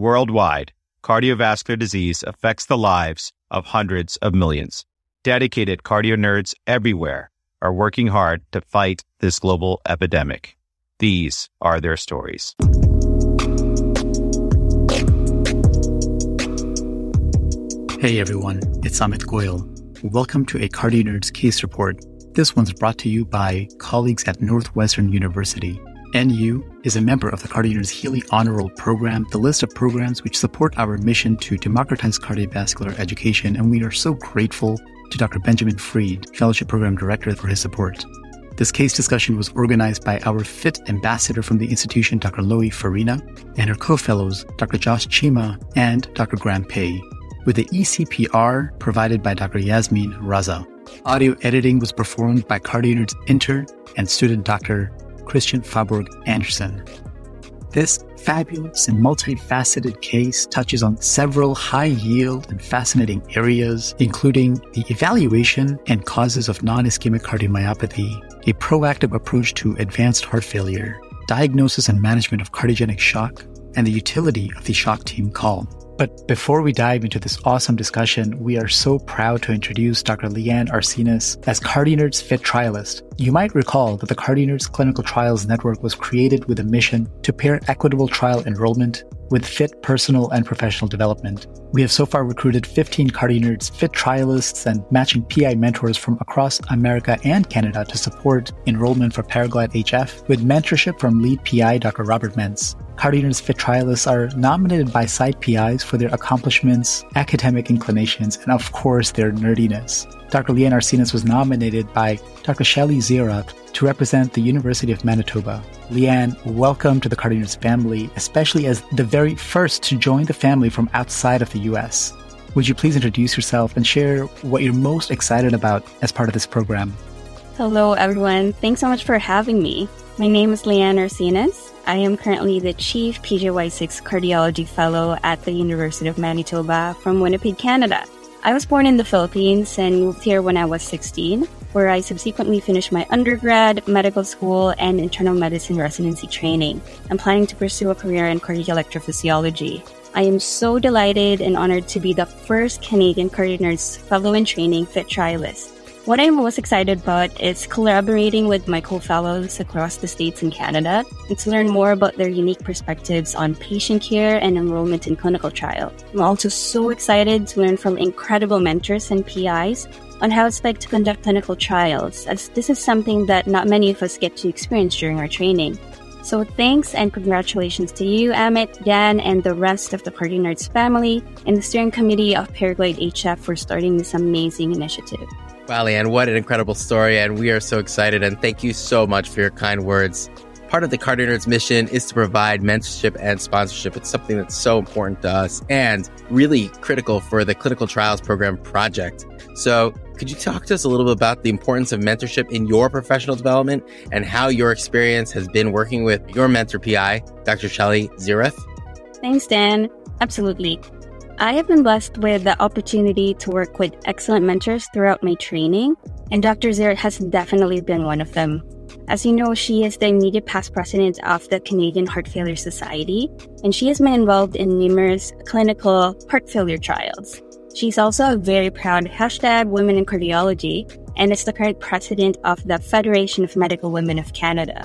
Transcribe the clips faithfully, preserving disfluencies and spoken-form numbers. Worldwide, cardiovascular disease affects the lives of hundreds of millions. Dedicated cardio nerds everywhere are working hard to fight this global epidemic. These are their stories. Hey everyone, it's Amit Goyal. Welcome to a Cardio Nerds case report. This one's brought to you by colleagues at Northwestern University. N U is a member of the Cardio Nerds Healy Honor Roll program, the list of programs which support our mission to democratize cardiovascular education, and we are so grateful to Doctor Benjamin Fried, Fellowship Program Director, for his support. This case discussion was organized by our F I T ambassador from the institution, Doctor Loie Farina, and her co-fellows, Doctor Josh Chima and Doctor Graham Pei, with the E C P R provided by Doctor Yasmin Raza. Audio editing was performed by CardioNerds intern and student Doctor Christian Faburg Andersen. This fabulous and multifaceted case touches on several high-yield and fascinating areas, including the evaluation and causes of non-ischemic cardiomyopathy, a proactive approach to advanced heart failure, diagnosis and management of cardiogenic shock, and the utility of the shock team call. But before we dive into this awesome discussion, we are so proud to introduce Doctor Leanne Arcenas as CardioNerds F I T Trialist. You might recall that the CardioNerds Clinical Trials Network was created with a mission to pair equitable trial enrollment with F I T personal and professional development. We have so far recruited fifteen CardioNerds F I T Trialists and matching P I mentors from across America and Canada to support enrollment for Paraglide H F with mentorship from lead P I Doctor Robert Mentz. CardioNerds F I T Trialists are nominated by site P Is for their accomplishments, academic inclinations, and of course, their nerdiness. Doctor Leanne Arcenas was nominated by Doctor Shelley Zierath to represent the University of Manitoba. Leanne, welcome to the CardioNerds family, especially as the very first to join the family from outside of the U S. Would you please introduce yourself and share what you're most excited about as part of this program? Hello, everyone. Thanks so much for having me. My name is Leanne Arcenas. I am currently the Chief P J Y six Cardiology Fellow at the University of Manitoba from Winnipeg, Canada. I was born in the Philippines and moved here when I was sixteen, where I subsequently finished my undergrad, medical school, and internal medicine residency training. I'm planning to pursue a career in cardiac electrophysiology. I am so delighted and honored to be the first Canadian CardioNerds Fellow in Training F I T Trialist. What I'm most excited about is collaborating with my co-fellows across the States and Canada and to learn more about their unique perspectives on patient care and enrollment in clinical trial. I'm also so excited to learn from incredible mentors and P Is on how it's like to conduct clinical trials, as this is something that not many of us get to experience during our training. So thanks and congratulations to you, Amit, Dan, and the rest of the CardioNerds family and the steering committee of Paraglide H F for starting this amazing initiative. Wow, Leanne, what an incredible story, and we are so excited, and thank you so much for your kind words. Part of the CardioNerds mission is to provide mentorship and sponsorship. It's something that's so important to us and really critical for the Clinical Trials Program project. So could you talk to us a little bit about the importance of mentorship in your professional development and how your experience has been working with your mentor P I, Doctor Shelley Zierath? Thanks, Dan. Absolutely. I have been blessed with the opportunity to work with excellent mentors throughout my training, and Doctor Zierath has definitely been one of them. As you know, she is the immediate past president of the Canadian Heart Failure Society, and she has been involved in numerous clinical heart failure trials. She's also a very proud hashtag Women in Cardiology, and is the current president of the Federation of Medical Women of Canada.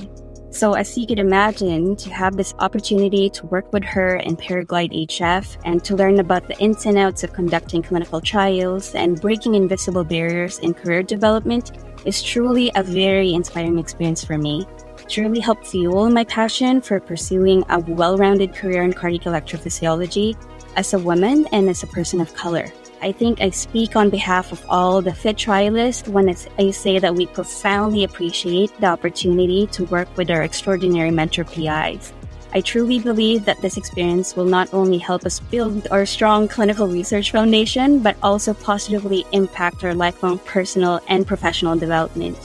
So as you could imagine, to have this opportunity to work with her in Paraglide H F and to learn about the ins and outs of conducting clinical trials and breaking invisible barriers in career development is truly a very inspiring experience for me. It truly helped fuel my passion for pursuing a well-rounded career in cardiac electrophysiology as a woman and as a person of color. I think I speak on behalf of all the F I T Trialists when I say that we profoundly appreciate the opportunity to work with our extraordinary mentor P Is. I truly believe that this experience will not only help us build our strong clinical research foundation, but also positively impact our lifelong personal and professional development.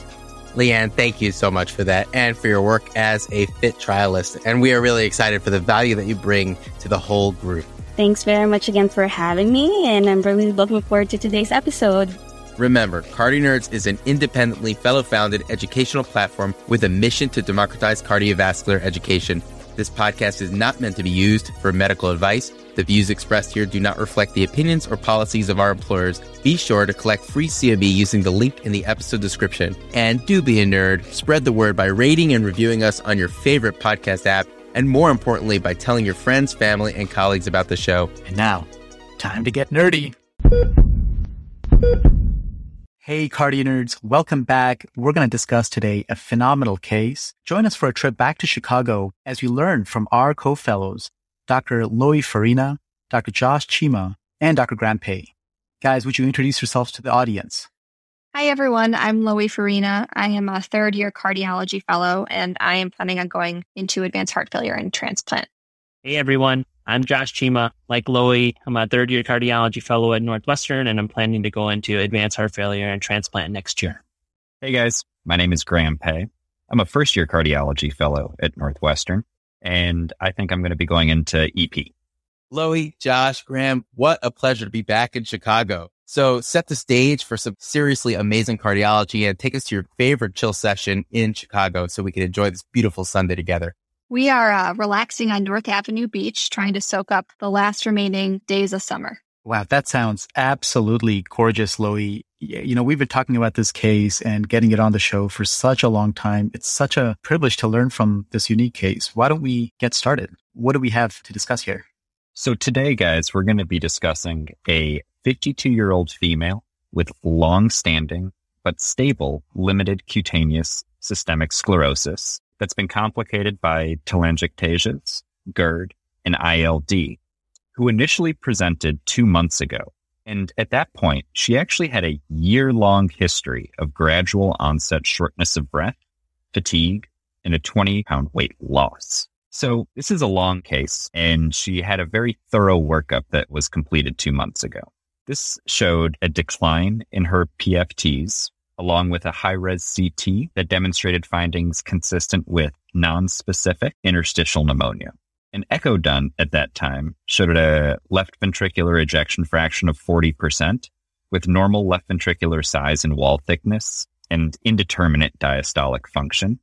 Leanne, thank you so much for that and for your work as a F I T Trialist. And we are really excited for the value that you bring to the whole group. Thanks very much again for having me, and I'm really looking forward to today's episode. Remember, CardioNerds is an independently fellow-founded educational platform with a mission to democratize cardiovascular education. This podcast is not meant to be used for medical advice. The views expressed here do not reflect the opinions or policies of our employers. Be sure to collect free C M E using the link in the episode description. And do be a nerd. Spread the word by rating and reviewing us on your favorite podcast app. And more importantly, by telling your friends, family, and colleagues about the show. And now, time to get nerdy. Hey, CardioNerds, welcome back. We're going to discuss today a phenomenal case. Join us for a trip back to Chicago as we learn from our co-fellows, Doctor Loie Farina, Doctor Josh Chima, and Doctor Graham Pei. Guys, would you introduce yourselves to the audience? Hi, everyone. I'm Loie Farina. I am a third-year cardiology fellow, and I am planning on going into advanced heart failure and transplant. Hey, everyone. I'm Josh Chima. Like Loie, I'm a third-year cardiology fellow at Northwestern, and I'm planning to go into advanced heart failure and transplant next year. Hey, guys. My name is Graham Pei. I'm a first-year cardiology fellow at Northwestern, and I think I'm going to be going into E P. Loie, Josh, Graham, what a pleasure to be back in Chicago. So set the stage for some seriously amazing cardiology and take us to your favorite chill session in Chicago so we can enjoy this beautiful Sunday together. We are uh, relaxing on North Avenue Beach, trying to soak up the last remaining days of summer. Wow, that sounds absolutely gorgeous, Loie. You know, we've been talking about this case and getting it on the show for such a long time. It's such a privilege to learn from this unique case. Why don't we get started? What do we have to discuss here? So today, guys, we're going to be discussing a fifty-two-year-old female with long-standing but stable limited cutaneous systemic sclerosis that's been complicated by telangiectasias, GERD, and I L D, who initially presented two months ago. And at that point, she actually had a year-long history of gradual onset shortness of breath, fatigue, and a twenty-pound weight loss. So this is a long case, and she had a very thorough workup that was completed two months ago. This showed a decline in her P F Ts, along with a high-res C T that demonstrated findings consistent with nonspecific interstitial pneumonia. An echo done at that time showed a left ventricular ejection fraction of forty percent with normal left ventricular size and wall thickness and indeterminate diastolic function.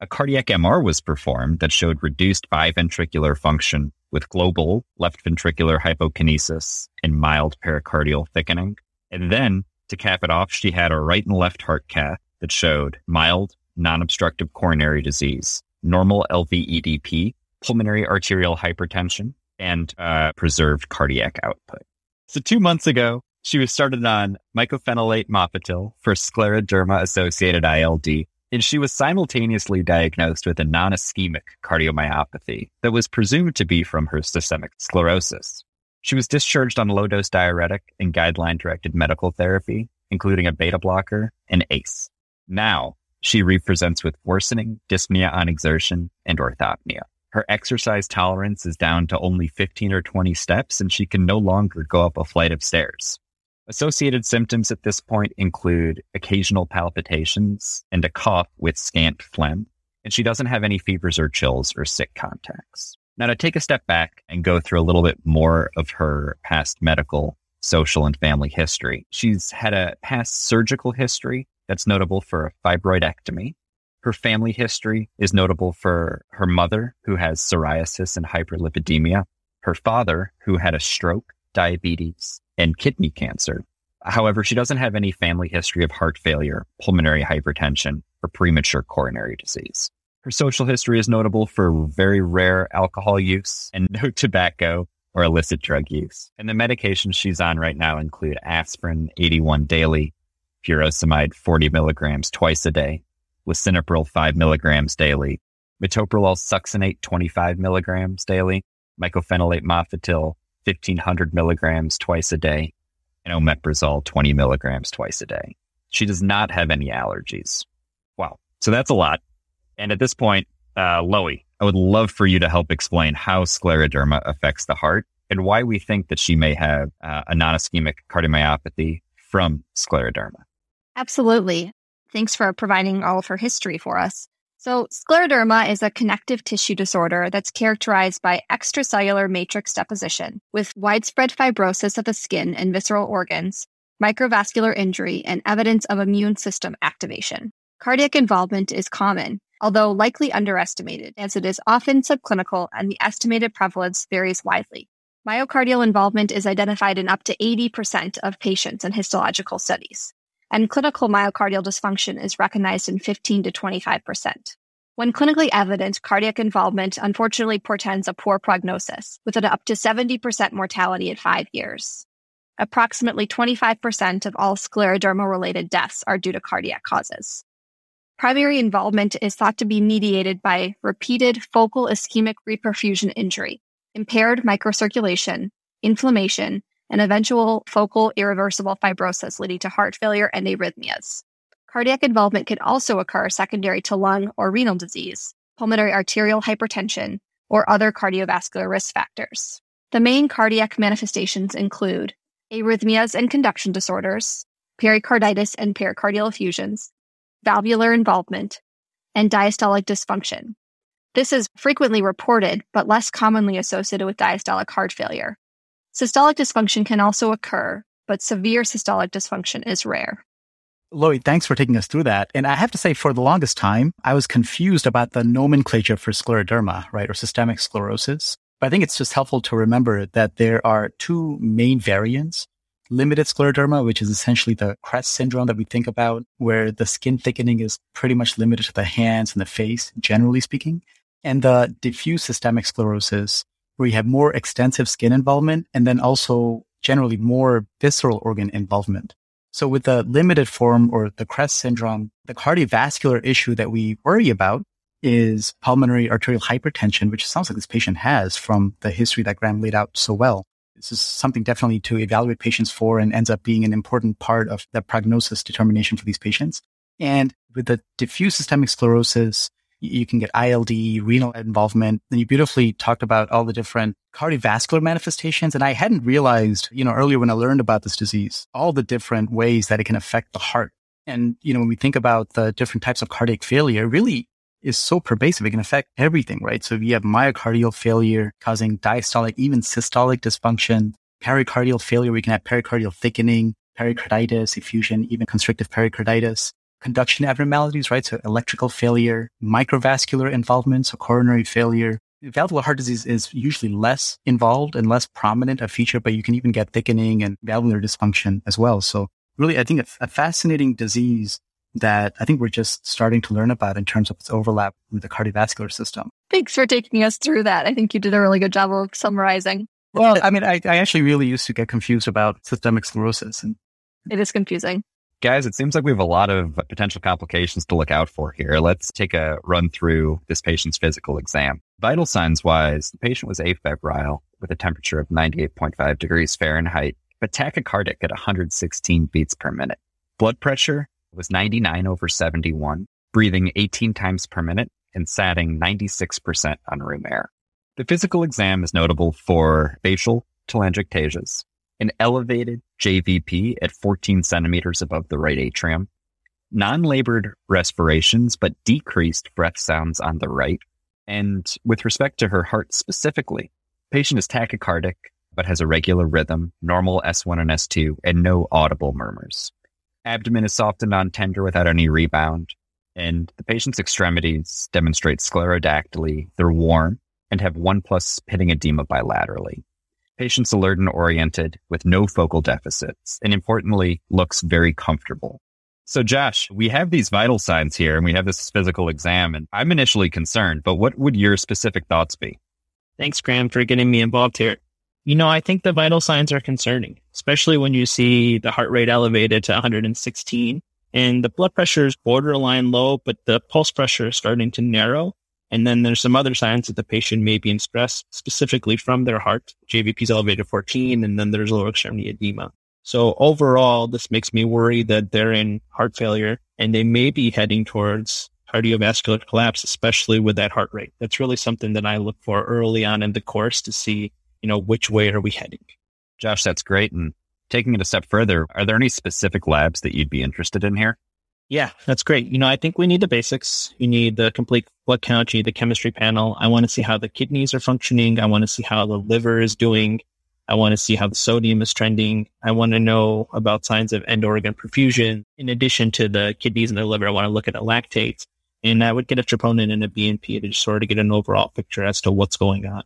A cardiac M R was performed that showed reduced biventricular function with global left ventricular hypokinesis and mild pericardial thickening. And then to cap it off, she had a right and left heart cath that showed mild non-obstructive coronary disease, normal L V E D P, pulmonary arterial hypertension, and uh, preserved cardiac output. So two months ago, she was started on mycophenolate mofetil for scleroderma-associated I L D, and she was simultaneously diagnosed with a non-ischemic cardiomyopathy that was presumed to be from her systemic sclerosis. She was discharged on low-dose diuretic and guideline-directed medical therapy, including a beta blocker and A C E. Now, she represents with worsening dyspnea on exertion and orthopnea. Her exercise tolerance is down to only fifteen or twenty steps, and she can no longer go up a flight of stairs. Associated symptoms at this point include occasional palpitations and a cough with scant phlegm, and she doesn't have any fevers or chills or sick contacts. Now, to take a step back and go through a little bit more of her past medical, social, and family history. She's had a past surgical history that's notable for a fibroidectomy. Her family history is notable for her mother, who has psoriasis and hyperlipidemia, her father, who had a stroke, diabetes, and kidney cancer. However, she doesn't have any family history of heart failure, pulmonary hypertension, or premature coronary disease. Her social history is notable for very rare alcohol use and no tobacco or illicit drug use. And the medications she's on right now include aspirin, eighty-one daily, furosemide, forty milligrams twice a day, lisinopril, five milligrams daily, metoprolol succinate, twenty-five milligrams daily, mycophenolate mofetil, fifteen hundred milligrams twice a day, and omeprazole, twenty milligrams twice a day. She does not have any allergies. Wow. So that's a lot. And at this point, uh, Loie, I would love for you to help explain how scleroderma affects the heart and why we think that she may have uh, a non-ischemic cardiomyopathy from scleroderma. Absolutely. Thanks for providing all of her history for us. So scleroderma is a connective tissue disorder that's characterized by extracellular matrix deposition with widespread fibrosis of the skin and visceral organs, microvascular injury, and evidence of immune system activation. Cardiac involvement is common, although likely underestimated, as it is often subclinical and the estimated prevalence varies widely. Myocardial involvement is identified in up to eighty percent of patients in histological studies, and clinical myocardial dysfunction is recognized in fifteen to twenty-five percent. When clinically evident, cardiac involvement unfortunately portends a poor prognosis, with an up to seventy percent mortality at five years. Approximately twenty-five percent of all scleroderma-related deaths are due to cardiac causes. Primary involvement is thought to be mediated by repeated focal ischemic reperfusion injury, impaired microcirculation, inflammation, and eventual focal irreversible fibrosis leading to heart failure and arrhythmias. Cardiac involvement can also occur secondary to lung or renal disease, pulmonary arterial hypertension, or other cardiovascular risk factors. The main cardiac manifestations include arrhythmias and conduction disorders, pericarditis and pericardial effusions, valvular involvement, and diastolic dysfunction. This is frequently reported, but less commonly associated with diastolic heart failure. Systolic dysfunction can also occur, but severe systolic dysfunction is rare. Loie, thanks for taking us through that. And I have to say, for the longest time, I was confused about the nomenclature for scleroderma, right, or systemic sclerosis. But I think it's just helpful to remember that there are two main variants. Limited scleroderma, which is essentially the CREST syndrome that we think about, where the skin thickening is pretty much limited to the hands and the face, generally speaking. And the diffuse systemic sclerosis, where you have more extensive skin involvement and then also generally more visceral organ involvement. So with the limited form or the CREST syndrome, the cardiovascular issue that we worry about is pulmonary arterial hypertension, which sounds like this patient has from the history that Graham laid out so well. This is something definitely to evaluate patients for and ends up being an important part of the prognosis determination for these patients. And with the diffuse systemic sclerosis, you can get I L D, renal involvement. And you beautifully talked about all the different cardiovascular manifestations. And I hadn't realized, you know, earlier when I learned about this disease, all the different ways that it can affect the heart. And, you know, when we think about the different types of cardiac failure, it really is so pervasive. It can affect everything, right? So if you have myocardial failure causing diastolic, even systolic dysfunction, pericardial failure, we can have pericardial thickening, pericarditis, effusion, even constrictive pericarditis. Conduction abnormalities, right? So electrical failure, microvascular involvement, so coronary failure. Valvular heart disease is usually less involved and less prominent a feature, but you can even get thickening and valvular dysfunction as well. So really, I think it's a fascinating disease that I think we're just starting to learn about in terms of its overlap with the cardiovascular system. Thanks for taking us through that. I think you did a really good job of summarizing. Well, I mean, I, I actually really used to get confused about systemic sclerosis. And it is confusing. Guys, it seems like we have a lot of potential complications to look out for here. Let's take a run through this patient's physical exam. Vital signs-wise, the patient was afebrile with a temperature of ninety-eight point five degrees Fahrenheit, but tachycardic at one hundred sixteen beats per minute. Blood pressure was ninety-nine over seventy-one, breathing eighteen times per minute, and satting ninety-six percent on room air. The physical exam is notable for facial telangiectasias, an elevated J V P at fourteen centimeters above the right atrium, non-labored respirations, but decreased breath sounds on the right. And with respect to her heart specifically, patient is tachycardic, but has a regular rhythm, normal S one and S two, and no audible murmurs. Abdomen is soft and non-tender without any rebound. And the patient's extremities demonstrate sclerodactyly. They're warm and have one plus pitting edema bilaterally. Patient's alert and oriented with no focal deficits, and importantly, looks very comfortable. So Josh, we have these vital signs here and we have this physical exam, and I'm initially concerned, but what would your specific thoughts be? Thanks, Graham, for getting me involved here. You know, I think the vital signs are concerning, especially when you see the heart rate elevated to one hundred sixteen and the blood pressure is borderline low, but the pulse pressure is starting to narrow. And then there's some other signs that the patient may be in stress, specifically from their heart. J V P's elevated fourteen, and then there's lower extremity edema. So overall, this makes me worry that they're in heart failure, and they may be heading towards cardiovascular collapse, especially with that heart rate. That's really something that I look for early on in the course to see, you know, which way are we heading. Josh, that's great. And taking it a step further, are there any specific labs that you'd be interested in here? Yeah, that's great. You know, I think we need the basics. You need the complete blood count. You need the chemistry panel. I want to see how the kidneys are functioning. I want to see how the liver is doing. I want to see how the sodium is trending. I want to know about signs of end organ perfusion. In addition to the kidneys and the liver, I want to look at the lactates. And I would get a troponin and a B N P to sort of get an overall picture as to what's going on.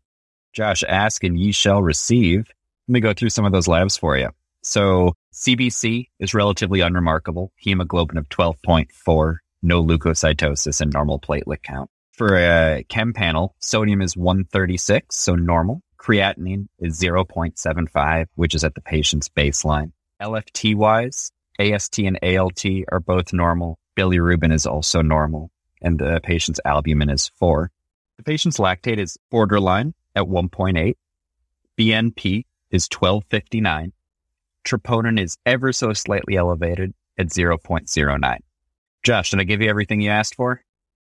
Josh, ask and ye shall receive. Let me go through some of those labs for you. So C B C is relatively unremarkable. Hemoglobin of twelve point four, no leukocytosis, and normal platelet count. For a chem panel, sodium is one thirty-six, so normal. Creatinine is zero point seven five, which is at the patient's baseline. L F T-wise, A S T and A L T are both normal. Bilirubin is also normal, and the patient's albumin is four. The patient's lactate is borderline at one point eight. B N P is twelve fifty-nine. Troponin is ever so slightly elevated at zero point zero nine. Josh, did I give you everything you asked for?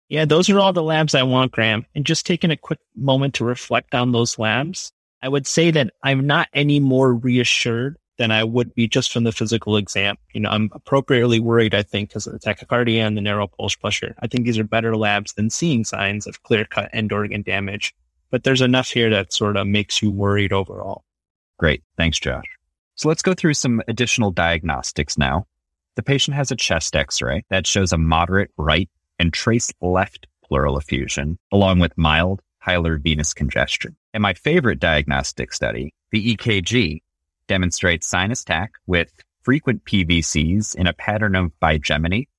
Yeah, those are all the labs I want, Graham. And just taking a quick moment to reflect on those labs, I would say that I'm not any more reassured than I would be just from the physical exam. You know, I'm appropriately worried, I think, because of the tachycardia and the narrow pulse pressure. I think these are better labs than seeing signs of clear-cut end organ damage. But there's enough here that sort of makes you worried overall. Great. Thanks, Josh. So let's go through some additional diagnostics now. The patient has a chest x-ray that shows a moderate right and trace left pleural effusion, along with mild hilar venous congestion. And my favorite diagnostic study, the E K G, demonstrates sinus tach with frequent P V Cs in a pattern of bigeminy,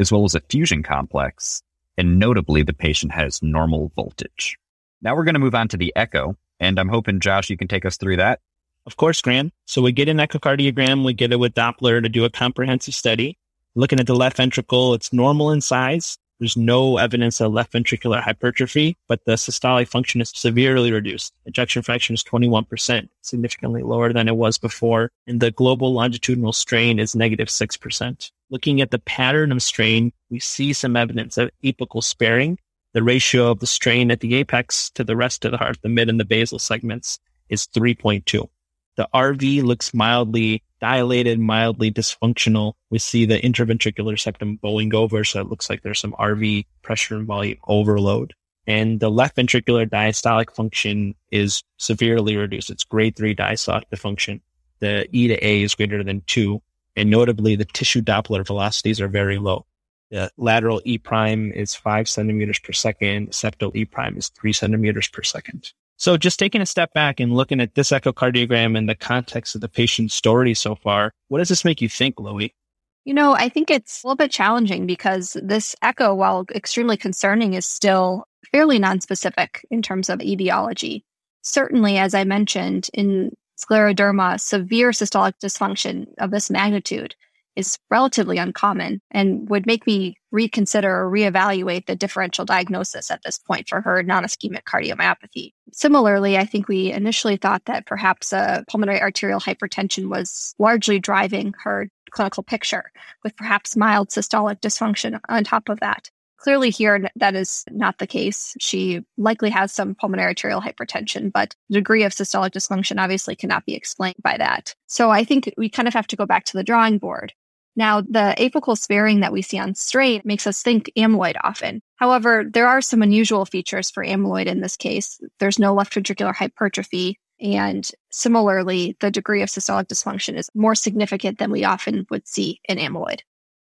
as well as a fusion complex, and notably the patient has normal voltage. Now we're going to move on to the echo, and I'm hoping, Josh, you can take us through that. Of course, Graham. So we get an echocardiogram, we get it with Doppler to do a comprehensive study. Looking at the left ventricle, it's normal in size. There's no evidence of left ventricular hypertrophy, but the systolic function is severely reduced. Ejection fraction is twenty-one percent, significantly lower than it was before. And the global longitudinal strain is negative six percent. Looking at the pattern of strain, we see some evidence of apical sparing. The ratio of the strain at the apex to the rest of the heart, the mid and the basal segments, is three point two. The R V looks mildly dilated, mildly dysfunctional. We see the interventricular septum bowing over, so it looks like there's some R V pressure and volume overload. And the left ventricular diastolic function is severely reduced. It's grade three diastolic dysfunction. The E to A is greater than two, and notably, the tissue Doppler velocities are very low. The lateral E prime is five centimeters per second. Septal E prime is three centimeters per second. So just taking a step back and looking at this echocardiogram in the context of the patient's story so far, what does this make you think, Loie? You know, I think it's a little bit challenging because this echo, while extremely concerning, is still fairly nonspecific in terms of etiology. Certainly, as I mentioned, in scleroderma, severe systolic dysfunction of this magnitude is relatively uncommon and would make me reconsider or reevaluate the differential diagnosis at this point for her non-ischemic cardiomyopathy. Similarly, I think we initially thought that perhaps a pulmonary arterial hypertension was largely driving her clinical picture, with perhaps mild systolic dysfunction on top of that. Clearly here, that is not the case. She likely has some pulmonary arterial hypertension, but the degree of systolic dysfunction obviously cannot be explained by that. So I think we kind of have to go back to the drawing board. Now, the apical sparing that we see on strain makes us think amyloid often. However, there are some unusual features for amyloid in this case. There's no left ventricular hypertrophy. And similarly, the degree of systolic dysfunction is more significant than we often would see in amyloid.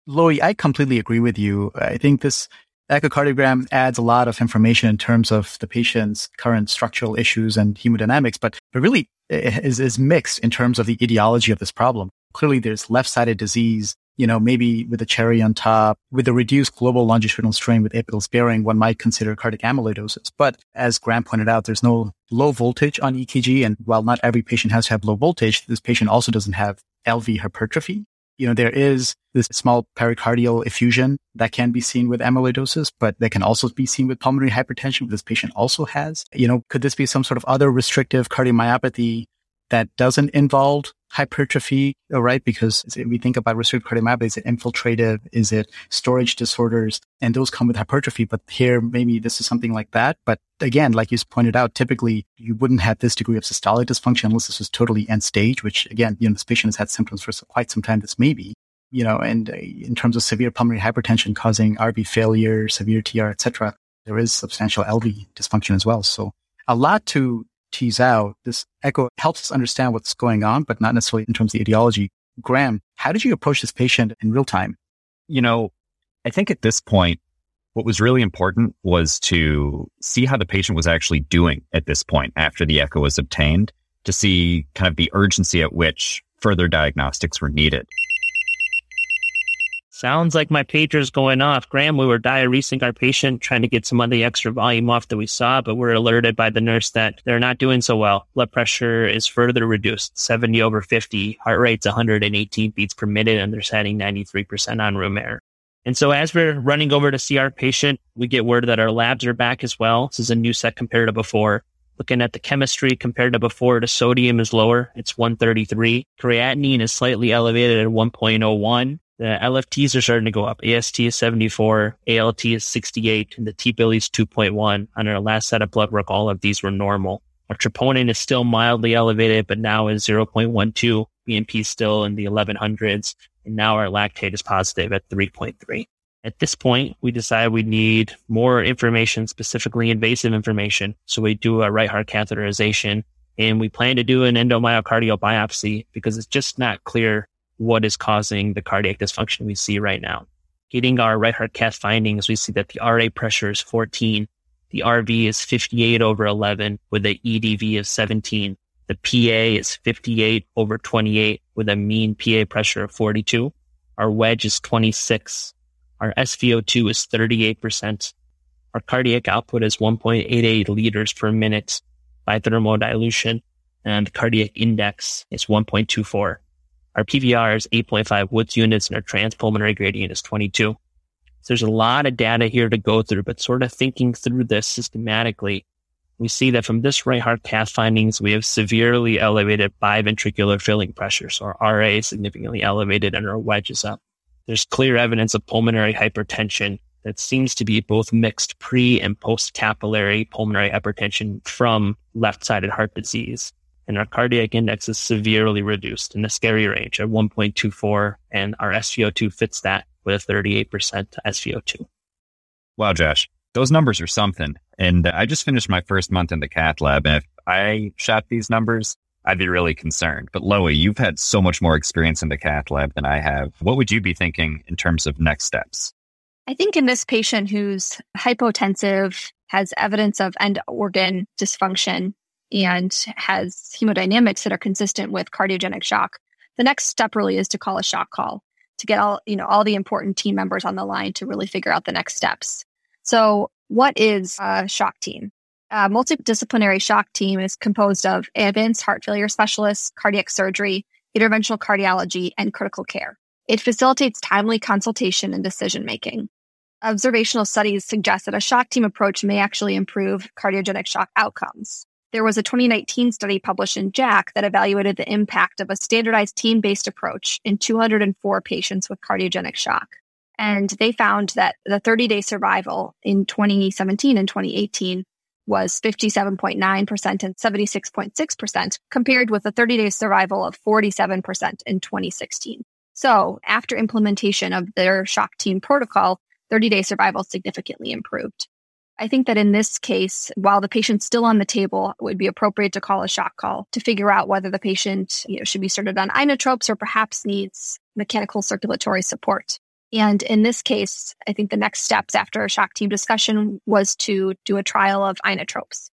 Loie, I completely agree with you. I think this echocardiogram adds a lot of information in terms of the patient's current structural issues and hemodynamics, but, but really is, is mixed in terms of the etiology of this problem. Clearly, there's left-sided disease, you know, maybe with a cherry on top. With a reduced global longitudinal strain with apical sparing, one might consider cardiac amyloidosis. But as Graham pointed out, there's no low voltage on E K G. And while not every patient has to have low voltage, this patient also doesn't have L V hypertrophy. You know, there is this small pericardial effusion that can be seen with amyloidosis, but that can also be seen with pulmonary hypertension, this patient also has. You know, could this be some sort of other restrictive cardiomyopathy that doesn't involve hypertrophy, right? Because we think about restrictive cardiomyopathy, is it infiltrative? Is it storage disorders? And those come with hypertrophy. But here, maybe this is something like that. But again, like you pointed out, typically you wouldn't have this degree of systolic dysfunction unless this was totally end stage, which again, you know, this patient has had symptoms for quite some time. This may be, you know, and in terms of severe pulmonary hypertension causing R V failure, severe T R, et cetera, there is substantial L V dysfunction as well. So a lot to tease out. This echo helps us understand what's going on, but not necessarily in terms of the etiology. Graham, how did you approach this patient in real time? You know, I think at this point, what was really important was to see how the patient was actually doing at this point after the echo was obtained, to see kind of the urgency at which further diagnostics were needed. Sounds like my pager's going off. Graham, we were diuresing our patient, trying to get some of the extra volume off that we saw, but we're alerted by the nurse that they're not doing so well. Blood pressure is further reduced, seventy over fifty, heart rate's one hundred eighteen beats per minute, and they're setting ninety-three percent on room air. And so as we're running over to see our patient, we get word that our labs are back as well. This is a new set compared to before. Looking at the chemistry compared to before, the sodium is lower. It's one thirty-three. Creatinine is slightly elevated at one point oh one. The L F Ts are starting to go up. A S T is seventy-four, A L T is sixty-eight, and the T-Billy is two point one. On our last set of blood work, all of these were normal. Our troponin is still mildly elevated, but now is zero point one two. B N P is still in the eleven hundreds. And now our lactate is positive at three point three. At this point, we decide we need more information, specifically invasive information. So we do a right heart catheterization, and we plan to do an endomyocardial biopsy because it's just not clear what is causing the cardiac dysfunction we see right now. Getting our right heart cath findings, we see that the R A pressure is fourteen, the R V is fifty-eight over eleven with an E D V of seventeen. The P A is fifty-eight over twenty-eight with a mean P A pressure of forty-two. Our wedge is twenty-six. Our S V O two is thirty-eight percent. Our cardiac output is one point eight eight liters per minute by thermal dilution, and the cardiac index is one point two four. Our P V R is eight point five Woods units, and our transpulmonary gradient is twenty-two. So there's a lot of data here to go through, but sort of thinking through this systematically, we see that from this right heart cath findings, we have severely elevated biventricular filling pressure. So our R A is significantly elevated and our wedge is up. There's clear evidence of pulmonary hypertension that seems to be both mixed pre and post capillary pulmonary hypertension from left-sided heart disease. And our cardiac index is severely reduced in a scary range at one point two four. And our S V O two fits that with a thirty-eight percent S V O two. Wow, Josh. Those numbers are something. And I just finished my first month in the cath lab. And if I shot these numbers, I'd be really concerned. But Loie, you've had so much more experience in the cath lab than I have. What would you be thinking in terms of next steps? I think in this patient who's hypotensive, has evidence of end organ dysfunction, and has hemodynamics that are consistent with cardiogenic shock, the next step really is to call a shock call, to get all, you know, all the important team members on the line to really figure out the next steps. So what is a shock team? A multidisciplinary shock team is composed of advanced heart failure specialists, cardiac surgery, interventional cardiology, and critical care. It facilitates timely consultation and decision-making. Observational studies suggest that a shock team approach may actually improve cardiogenic shock outcomes. There was a twenty nineteen study published in J A C that evaluated the impact of a standardized team-based approach in two hundred four patients with cardiogenic shock. And they found that the thirty-day survival in twenty seventeen and twenty eighteen was fifty-seven point nine percent and seventy-six point six percent, compared with a thirty-day survival of forty-seven percent in twenty sixteen. So after implementation of their shock team protocol, thirty-day survival significantly improved. I think that in this case, while the patient's still on the table, it would be appropriate to call a shock call to figure out whether the patient, you know, should be started on inotropes or perhaps needs mechanical circulatory support. And in this case, I think the next steps after a shock team discussion was to do a trial of inotropes.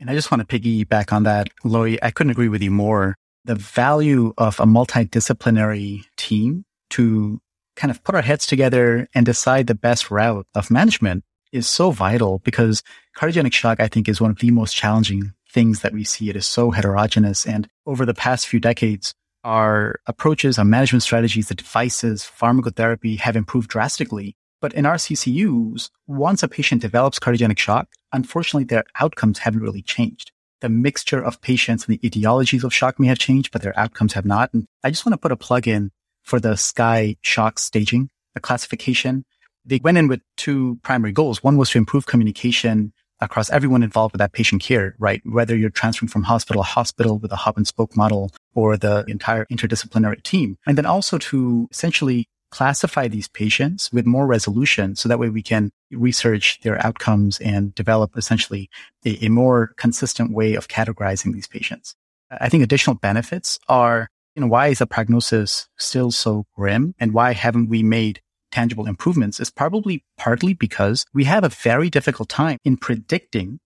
And I just want to piggyback on that, Loie. I couldn't agree with you more. The value of a multidisciplinary team to kind of put our heads together and decide the best route of management is so vital, because cardiogenic shock, I think, is one of the most challenging things that we see. It is so heterogeneous. And over the past few decades, our approaches, our management strategies, the devices, pharmacotherapy have improved drastically. But in our C C Us, once a patient develops cardiogenic shock, unfortunately, their outcomes haven't really changed. The mixture of patients and the etiologies of shock may have changed, but their outcomes have not. And I just want to put a plug in for the SCAI shock staging, the classification. They went in with two primary goals. One was to improve communication across everyone involved with that patient care, right? Whether you're transferring from hospital to hospital with a hub and spoke model, or the entire interdisciplinary team. And then also to essentially classify these patients with more resolution, so that way we can research their outcomes and develop essentially a, a more consistent way of categorizing these patients. I think additional benefits are, you know, why is the prognosis still so grim? And why haven't we made tangible improvements is probably partly because we have a very difficult time in predicting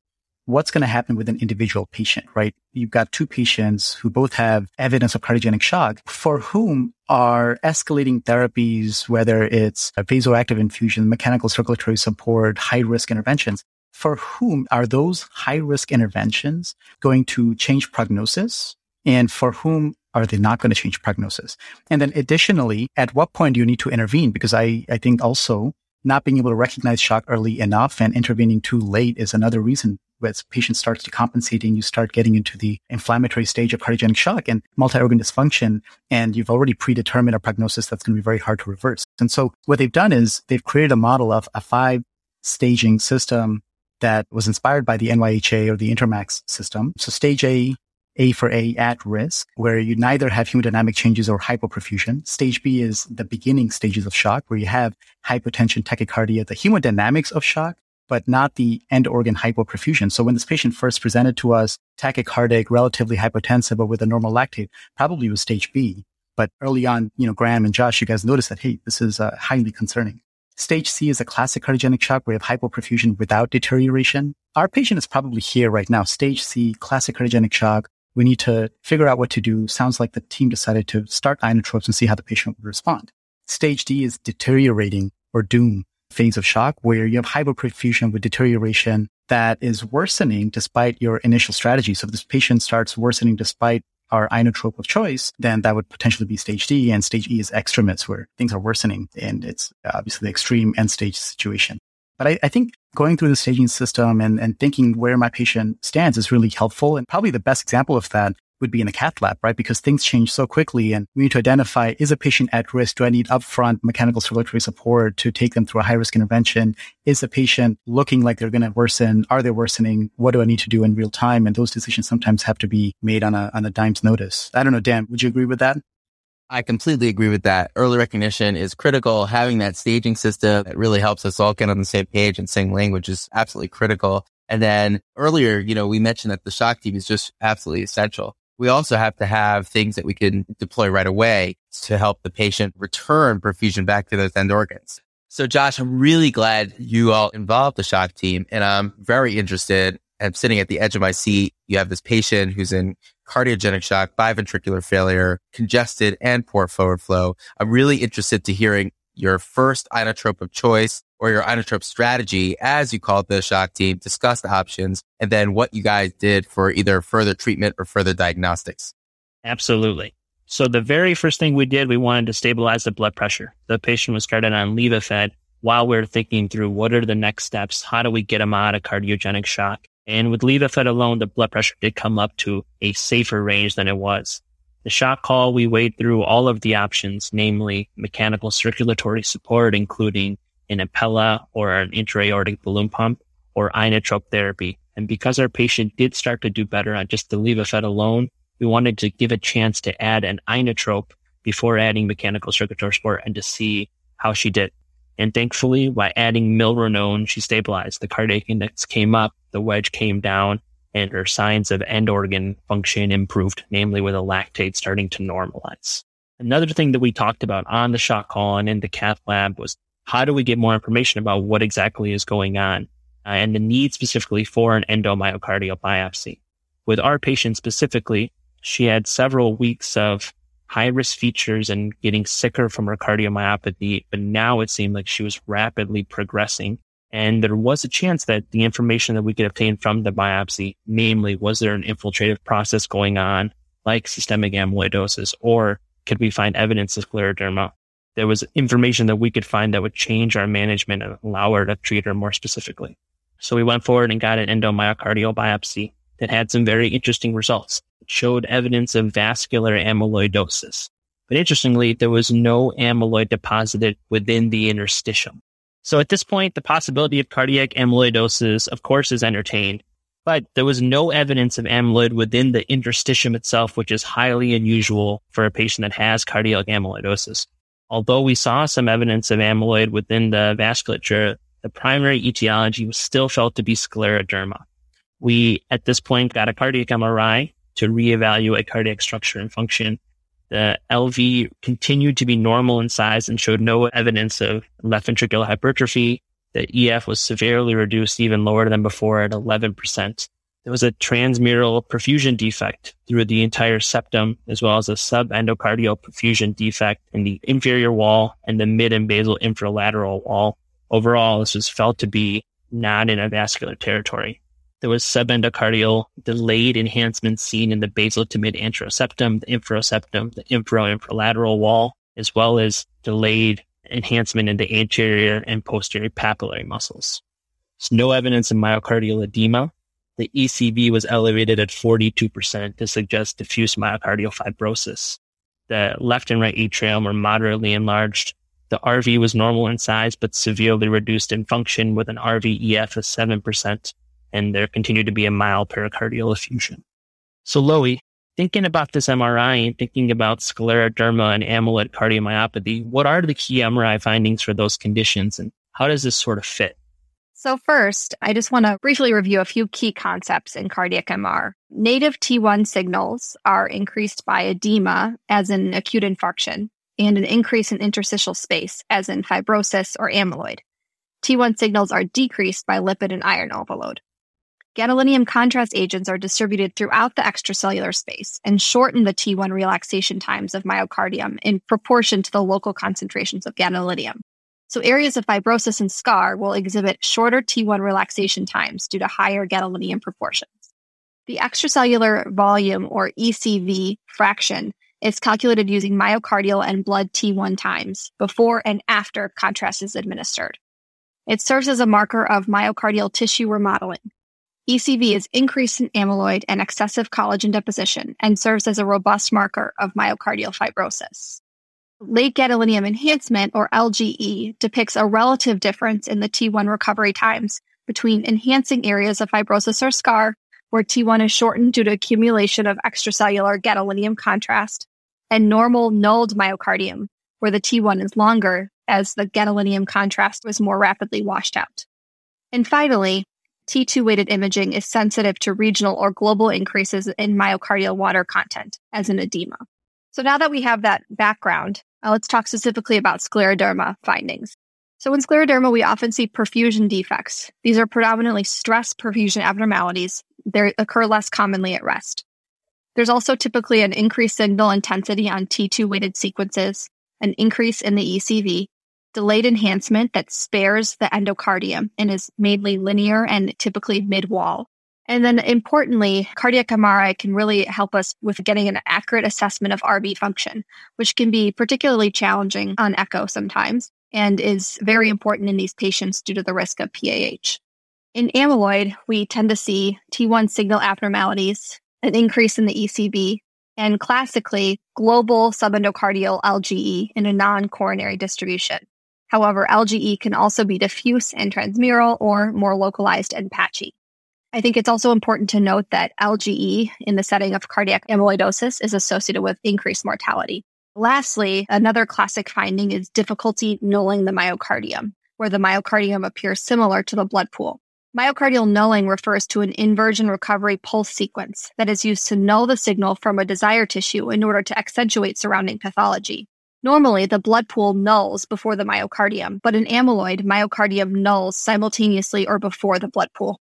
what's going to happen with an individual patient, right? You've got two patients who both have evidence of cardiogenic shock for whom are escalating therapies, whether it's a vasoactive infusion, mechanical circulatory support, high-risk interventions, for whom are those high-risk interventions going to change prognosis and for whom are they not going to change prognosis? And then additionally, at what point do you need to intervene? Because I, I think also not being able to recognize shock early enough and intervening too late is another reason. As patient starts decompensating, you start getting into the inflammatory stage of cardiogenic shock and multi-organ dysfunction, and you've already predetermined a prognosis that's going to be very hard to reverse. And so what they've done is they've created a model of a five-staging system that was inspired by the N Y H A or the Intermax system. So stage A, A for A, at risk, where you neither have hemodynamic changes or hypoperfusion. Stage B is the beginning stages of shock, where you have hypotension, tachycardia, the hemodynamics of shock, but not the end organ hypoperfusion. So when this patient first presented to us, tachycardic, relatively hypotensive, but with a normal lactate, probably was stage B. But early on, you know, Graham and Josh, you guys noticed that, hey, this is uh, highly concerning. Stage C is a classic cardiogenic shock where you have hypoperfusion without deterioration. Our patient is probably here right now. Stage C, classic cardiogenic shock. We need to figure out what to do. Sounds like the team decided to start inotropes and see how the patient would respond. Stage D is deteriorating or doom phase of shock where you have hypoperfusion with deterioration that is worsening despite your initial strategy. So if this patient starts worsening despite our inotrope of choice, then that would potentially be stage D, and stage E is extremists where things are worsening and it's obviously the extreme end stage situation. But I, I think going through the staging system and, and thinking where my patient stands is really helpful. And probably the best example of that would be in the cath lab, right? Because things change so quickly and we need to identify, is a patient at risk? Do I need upfront mechanical circulatory support to take them through a high-risk intervention? Is the patient looking like they're going to worsen? Are they worsening? What do I need to do in real time? And those decisions sometimes have to be made on a on a dime's notice. I don't know, Dan, would you agree with that? I completely agree with that. Early recognition is critical. Having that staging system that really helps us all get on the same page and sing language is absolutely critical. And then earlier, you know, we mentioned that the shock team is just absolutely essential. We also have to have things that we can deploy right away to help the patient return perfusion back to those end organs. So Josh, I'm really glad you all involved the shock team, and I'm very interested. I'm sitting at the edge of my seat. You have this patient who's in cardiogenic shock, biventricular failure, congested and poor forward flow. I'm really interested to hearing your first inotrope of choice or your inotrope strategy, as you called the shock team, discuss the options, and then what you guys did for either further treatment or further diagnostics. Absolutely. So the very first thing we did, we wanted to stabilize the blood pressure. The patient was started on LVAD while we were thinking through what are the next steps, how do we get them out of cardiogenic shock? And with LVAD alone, the blood pressure did come up to a safer range than it was. The shock call, we weighed through all of the options, namely mechanical circulatory support, including an Impella or an intra-aortic balloon pump or inotrope therapy. And because our patient did start to do better on just the LVAD alone, we wanted to give a chance to add an inotrope before adding mechanical circulatory support and to see how she did. And thankfully, by adding milrinone, she stabilized. The cardiac index came up, the wedge came down, and her signs of end organ function improved, namely with a lactate starting to normalize. Another thing that we talked about on the shock call and in the cath lab was how do we get more information about what exactly is going on uh, and the need specifically for an endomyocardial biopsy. With our patient specifically, she had several weeks of high-risk features and getting sicker from her cardiomyopathy, but now it seemed like she was rapidly progressing. And there was a chance that the information that we could obtain from the biopsy, namely, was there an infiltrative process going on, like systemic amyloidosis, or could we find evidence of scleroderma? There was information that we could find that would change our management and allow her to treat her more specifically. So we went forward and got an endomyocardial biopsy that had some very interesting results. It showed evidence of vascular amyloidosis. But interestingly, there was no amyloid deposited within the interstitium. So at this point, the possibility of cardiac amyloidosis, of course, is entertained, but there was no evidence of amyloid within the interstitium itself, which is highly unusual for a patient that has cardiac amyloidosis. Although we saw some evidence of amyloid within the vasculature, the primary etiology was still felt to be scleroderma. We, at this point, got a cardiac M R I to reevaluate cardiac structure and function. The L V continued to be normal in size and showed no evidence of left ventricular hypertrophy. The E F was severely reduced, even lower than before at eleven percent. There was a transmural perfusion defect through the entire septum, as well as a subendocardial perfusion defect in the inferior wall and the mid and basal infralateral wall. Overall, this was felt to be not in a vascular territory. There was subendocardial delayed enhancement seen in the basal to mid anteroseptum, the infroseptum, the infra-infralateral wall, as well as delayed enhancement in the anterior and posterior papillary muscles. There's no evidence of myocardial edema. The E C V was elevated at forty-two percent to suggest diffuse myocardial fibrosis. The left and right atrium were moderately enlarged. The R V was normal in size, but severely reduced in function with an R V E F of seven percent. And there continued to be a mild pericardial effusion. So Loie, thinking about this M R I and thinking about scleroderma and amyloid cardiomyopathy, what are the key M R I findings for those conditions and how does this sort of fit? So first, I just want to briefly review a few key concepts in cardiac M R. Native T one signals are increased by edema, as in acute infarction, and an increase in interstitial space, as in fibrosis or amyloid. T one signals are decreased by lipid and iron overload. Gadolinium contrast agents are distributed throughout the extracellular space and shorten the T one relaxation times of myocardium in proportion to the local concentrations of gadolinium. So areas of fibrosis and scar will exhibit shorter T one relaxation times due to higher gadolinium proportions. The extracellular volume, or E C V, fraction is calculated using myocardial and blood T one times before and after contrast is administered. It serves as a marker of myocardial tissue remodeling. E C V is increased in amyloid and excessive collagen deposition and serves as a robust marker of myocardial fibrosis. Late gadolinium enhancement, or L G E, depicts a relative difference in the T one recovery times between enhancing areas of fibrosis or scar, where T one is shortened due to accumulation of extracellular gadolinium contrast, and normal nulled myocardium, where the T one is longer as the gadolinium contrast was more rapidly washed out. And finally, T two-weighted imaging is sensitive to regional or global increases in myocardial water content, as in edema. So now that we have that background, uh, let's talk specifically about scleroderma findings. So in scleroderma, we often see perfusion defects. These are predominantly stress perfusion abnormalities. They occur less commonly at rest. There's also typically an increased signal intensity on T two-weighted sequences, an increase in the E C V, delayed enhancement that spares the endocardium and is mainly linear and typically mid-wall. And then importantly, cardiac M R I can really help us with getting an accurate assessment of R V function, which can be particularly challenging on echo sometimes and is very important in these patients due to the risk of P A H. In amyloid, we tend to see T one signal abnormalities, an increase in the E C V, and classically global subendocardial L G E in a non-coronary distribution. However, L G E can also be diffuse and transmural or more localized and patchy. I think it's also important to note that L G E in the setting of cardiac amyloidosis is associated with increased mortality. Lastly, another classic finding is difficulty nulling the myocardium, where the myocardium appears similar to the blood pool. Myocardial nulling refers to an inversion recovery pulse sequence that is used to null the signal from a desired tissue in order to accentuate surrounding pathology. Normally, the blood pool nulls before the myocardium, but in amyloid, myocardium nulls simultaneously or before the blood pool.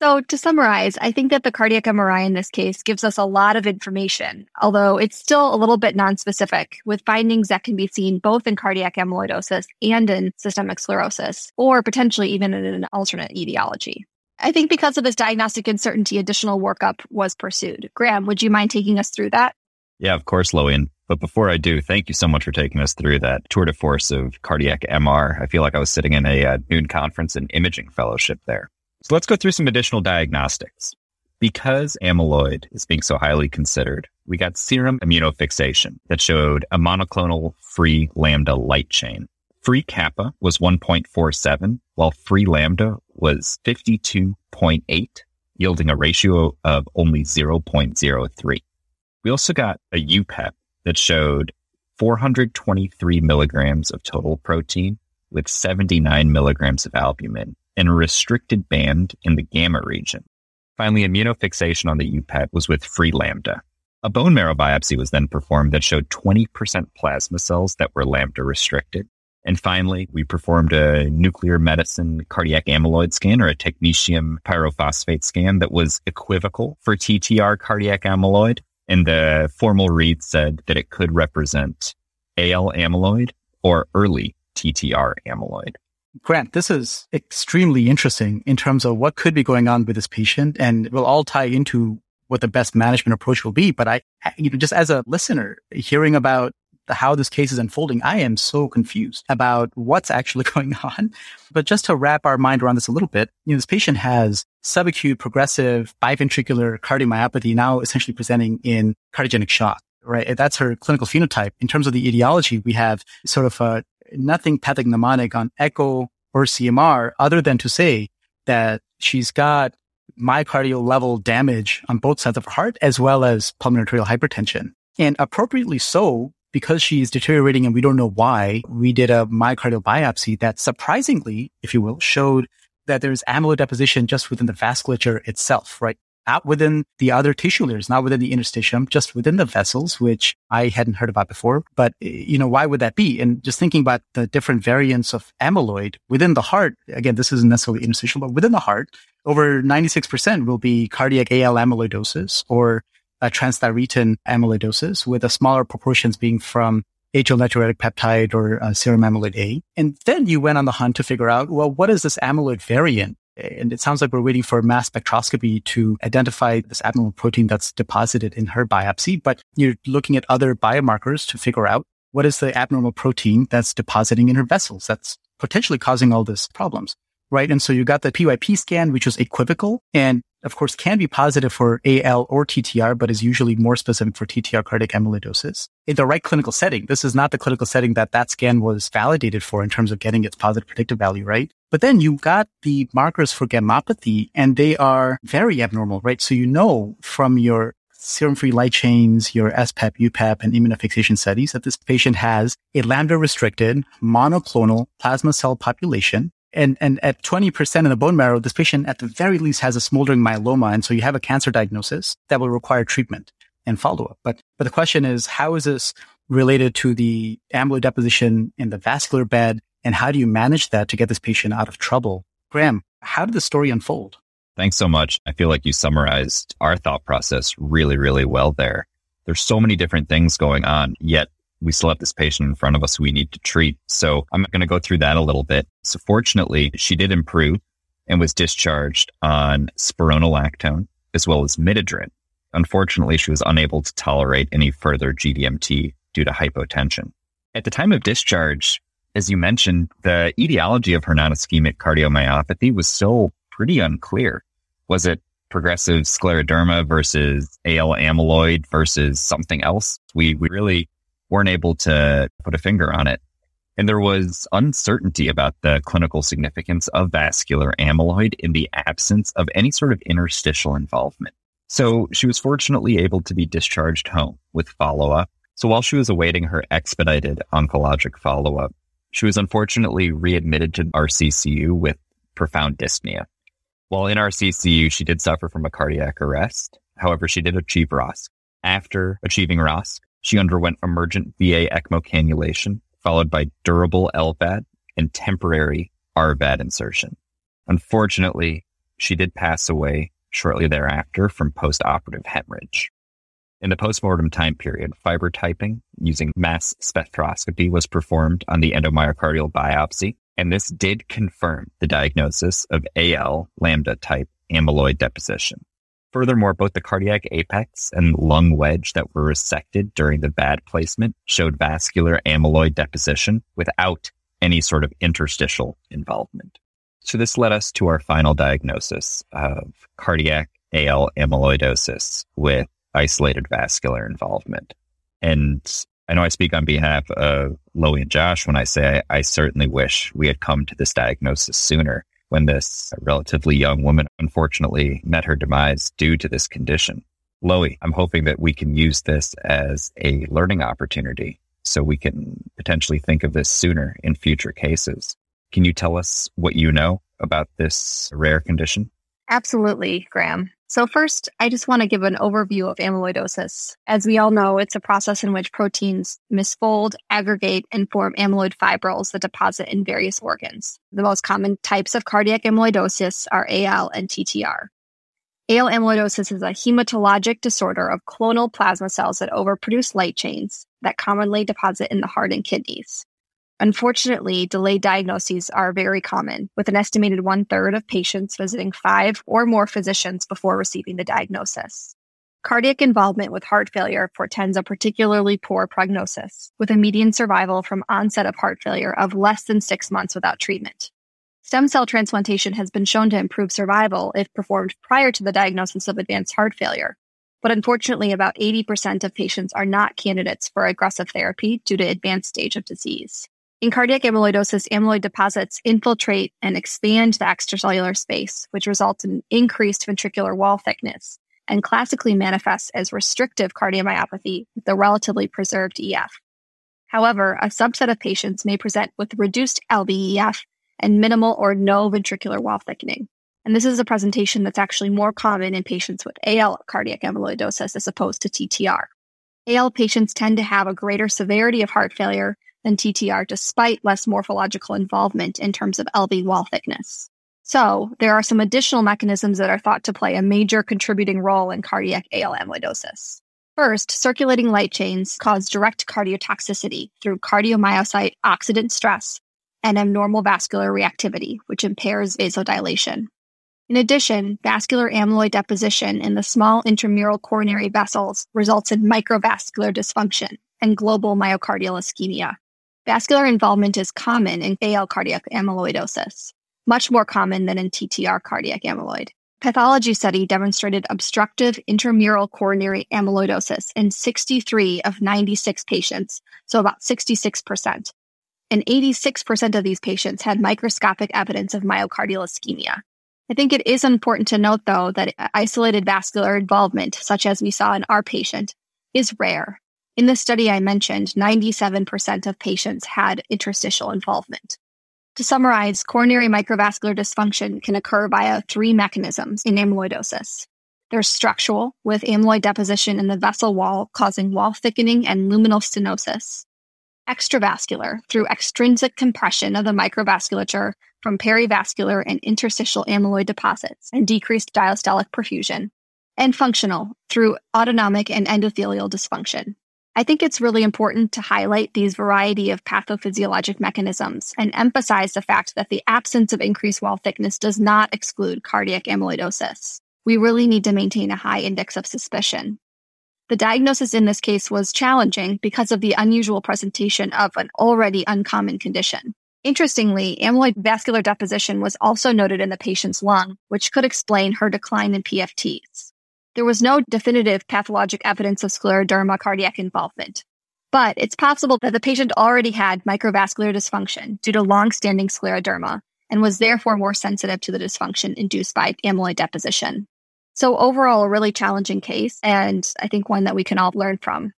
So to summarize, I think that the cardiac M R I in this case gives us a lot of information, although it's still a little bit nonspecific, with findings that can be seen both in cardiac amyloidosis and in systemic sclerosis, or potentially even in an alternate etiology. I think because of this diagnostic uncertainty, additional workup was pursued. Graham, would you mind taking us through that? Yeah, of course, Loie. But before I do, thank you so much for taking us through that tour de force of cardiac M R. I feel like I was sitting in a uh, noon conference and imaging fellowship there. So let's go through some additional diagnostics. Because amyloid is being so highly considered, we got serum immunofixation that showed a monoclonal free lambda light chain. Free kappa was one point four seven, while free lambda was fifty-two point eight, yielding a ratio of only zero point zero three. We also got a U PEP that showed four hundred twenty-three milligrams of total protein with seventy-nine milligrams of albumin and a restricted band in the gamma region. Finally, immunofixation on the U PEP was with free lambda. A bone marrow biopsy was then performed that showed twenty percent plasma cells that were lambda restricted. And finally, we performed a nuclear medicine cardiac amyloid scan, or a technetium pyrophosphate scan, that was equivocal for T T R cardiac amyloid. And the formal read said that it could represent A L amyloid or early T T R amyloid. Grant, this is extremely interesting in terms of what could be going on with this patient, and will all tie into what the best management approach will be. But I, you know, just as a listener, hearing about how this case is unfolding, I am so confused about what's actually going on. But just to wrap our mind around this a little bit, you know, this patient has subacute progressive biventricular cardiomyopathy, now essentially presenting in cardiogenic shock, right? That's her clinical phenotype. In terms of the etiology, we have sort of a nothing pathognomonic mnemonic on echo or C M R, other than to say that she's got myocardial level damage on both sides of her heart, as well as pulmonary arterial hypertension. And appropriately so, because she's deteriorating and we don't know why, we did a myocardial biopsy that surprisingly, if you will, showed that there's amyloid deposition just within the vasculature itself, right? Not within the other tissue layers, not within the interstitium, just within the vessels, which I hadn't heard about before. But, you know, why would that be? And just thinking about the different variants of amyloid within the heart, again, this isn't necessarily interstitial, but within the heart, over ninety-six percent will be cardiac A L amyloidosis or Uh, transthyretin amyloidosis, with a smaller proportions being from atrial natriuretic peptide or uh, serum amyloid A. And then you went on the hunt to figure out, well, what is this amyloid variant? And it sounds like we're waiting for mass spectroscopy to identify this abnormal protein that's deposited in her biopsy, but you're looking at other biomarkers to figure out what is the abnormal protein that's depositing in her vessels that's potentially causing all these problems, right? And so you got the P Y P scan, which was equivocal, and of course, can be positive for A L or T T R, but is usually more specific for T T R cardiac amyloidosis. In the right clinical setting, this is not the clinical setting that that scan was validated for in terms of getting its positive predictive value, right? But then you got the markers for gammopathy, and they are very abnormal, right? So you know from your serum-free light chains, your S P E P, U P E P, and immunofixation studies that this patient has a lambda-restricted monoclonal plasma cell population. And and at twenty percent in the bone marrow, this patient at the very least has a smoldering myeloma. And so you have a cancer diagnosis that will require treatment and follow-up. But but the question is, how is this related to the amyloid deposition in the vascular bed? And how do you manage that to get this patient out of trouble? Graham, how did the story unfold? Thanks so much. I feel like you summarized our thought process really, really well there. There's so many different things going on, yet we still have this patient in front of us we need to treat. So I'm going to go through that a little bit. So fortunately, she did improve and was discharged on spironolactone as well as midodrine. Unfortunately, she was unable to tolerate any further G D M T due to hypotension. At the time of discharge, as you mentioned, the etiology of her non-ischemic cardiomyopathy was still pretty unclear. Was it progressive scleroderma versus A L amyloid versus something else? We, we really weren't able to put a finger on it. And there was uncertainty about the clinical significance of vascular amyloid in the absence of any sort of interstitial involvement. So she was fortunately able to be discharged home with follow-up. So while she was awaiting her expedited oncologic follow-up, she was unfortunately readmitted to R C C U with profound dyspnea. While in R C C U, she did suffer from a cardiac arrest. However, she did achieve R O S C. After achieving R O S C, she underwent emergent V A ECMO cannulation, followed by durable L VAD and temporary R VAD insertion. Unfortunately, she did pass away shortly thereafter from postoperative hemorrhage. In the postmortem time period, fiber typing using mass spectroscopy was performed on the endomyocardial biopsy, and this did confirm the diagnosis of A L lambda type amyloid deposition. Furthermore, both the cardiac apex and lung wedge that were resected during the V A D placement showed vascular amyloid deposition without any sort of interstitial involvement. So this led us to our final diagnosis of cardiac A L amyloidosis with isolated vascular involvement. And I know I speak on behalf of Loie and Josh when I say I, I certainly wish we had come to this diagnosis sooner, when this relatively young woman unfortunately met her demise due to this condition. Loie, I'm hoping that we can use this as a learning opportunity so we can potentially think of this sooner in future cases. Can you tell us what you know about this rare condition? Absolutely, Graham. So first, I just want to give an overview of amyloidosis. As we all know, it's a process in which proteins misfold, aggregate, and form amyloid fibrils that deposit in various organs. The most common types of cardiac amyloidosis are A L and T T R. A L amyloidosis is a hematologic disorder of clonal plasma cells that overproduce light chains that commonly deposit in the heart and kidneys. Unfortunately, delayed diagnoses are very common, with an estimated one-third of patients visiting five or more physicians before receiving the diagnosis. Cardiac involvement with heart failure portends a particularly poor prognosis, with a median survival from onset of heart failure of less than six months without treatment. Stem cell transplantation has been shown to improve survival if performed prior to the diagnosis of advanced heart failure, but unfortunately, about eighty percent of patients are not candidates for aggressive therapy due to advanced stage of disease. In cardiac amyloidosis, amyloid deposits infiltrate and expand the extracellular space, which results in increased ventricular wall thickness and classically manifests as restrictive cardiomyopathy with a relatively preserved E F. However, a subset of patients may present with reduced L V E F and minimal or no ventricular wall thickening. And this is a presentation that's actually more common in patients with A L cardiac amyloidosis as opposed to T T R. A L patients tend to have a greater severity of heart failure than T T R, despite less morphological involvement in terms of L V wall thickness. So there are some additional mechanisms that are thought to play a major contributing role in cardiac A L amyloidosis. First, circulating light chains cause direct cardiotoxicity through cardiomyocyte oxidant stress and abnormal vascular reactivity, which impairs vasodilation. In addition, vascular amyloid deposition in the small intramural coronary vessels results in microvascular dysfunction and global myocardial ischemia. Vascular involvement is common in A L cardiac amyloidosis, much more common than in T T R cardiac amyloid. Pathology study demonstrated obstructive intramural coronary amyloidosis in sixty-three of ninety-six patients, so about sixty-six percent. And eighty-six percent of these patients had microscopic evidence of myocardial ischemia. I think it is important to note, though, that isolated vascular involvement, such as we saw in our patient, is rare. In the study I mentioned, ninety-seven percent of patients had interstitial involvement. To summarize, coronary microvascular dysfunction can occur via three mechanisms in amyloidosis. There's structural, with amyloid deposition in the vessel wall causing wall thickening and luminal stenosis. Extravascular, through extrinsic compression of the microvasculature from perivascular and interstitial amyloid deposits and decreased diastolic perfusion. And functional, through autonomic and endothelial dysfunction. I think it's really important to highlight these variety of pathophysiologic mechanisms and emphasize the fact that the absence of increased wall thickness does not exclude cardiac amyloidosis. We really need to maintain a high index of suspicion. The diagnosis in this case was challenging because of the unusual presentation of an already uncommon condition. Interestingly, amyloid vascular deposition was also noted in the patient's lung, which could explain her decline in P F Ts. There was no definitive pathologic evidence of scleroderma cardiac involvement, but it's possible that the patient already had microvascular dysfunction due to long-standing scleroderma and was therefore more sensitive to the dysfunction induced by amyloid deposition. So overall, a really challenging case, and I think one that we can all learn from.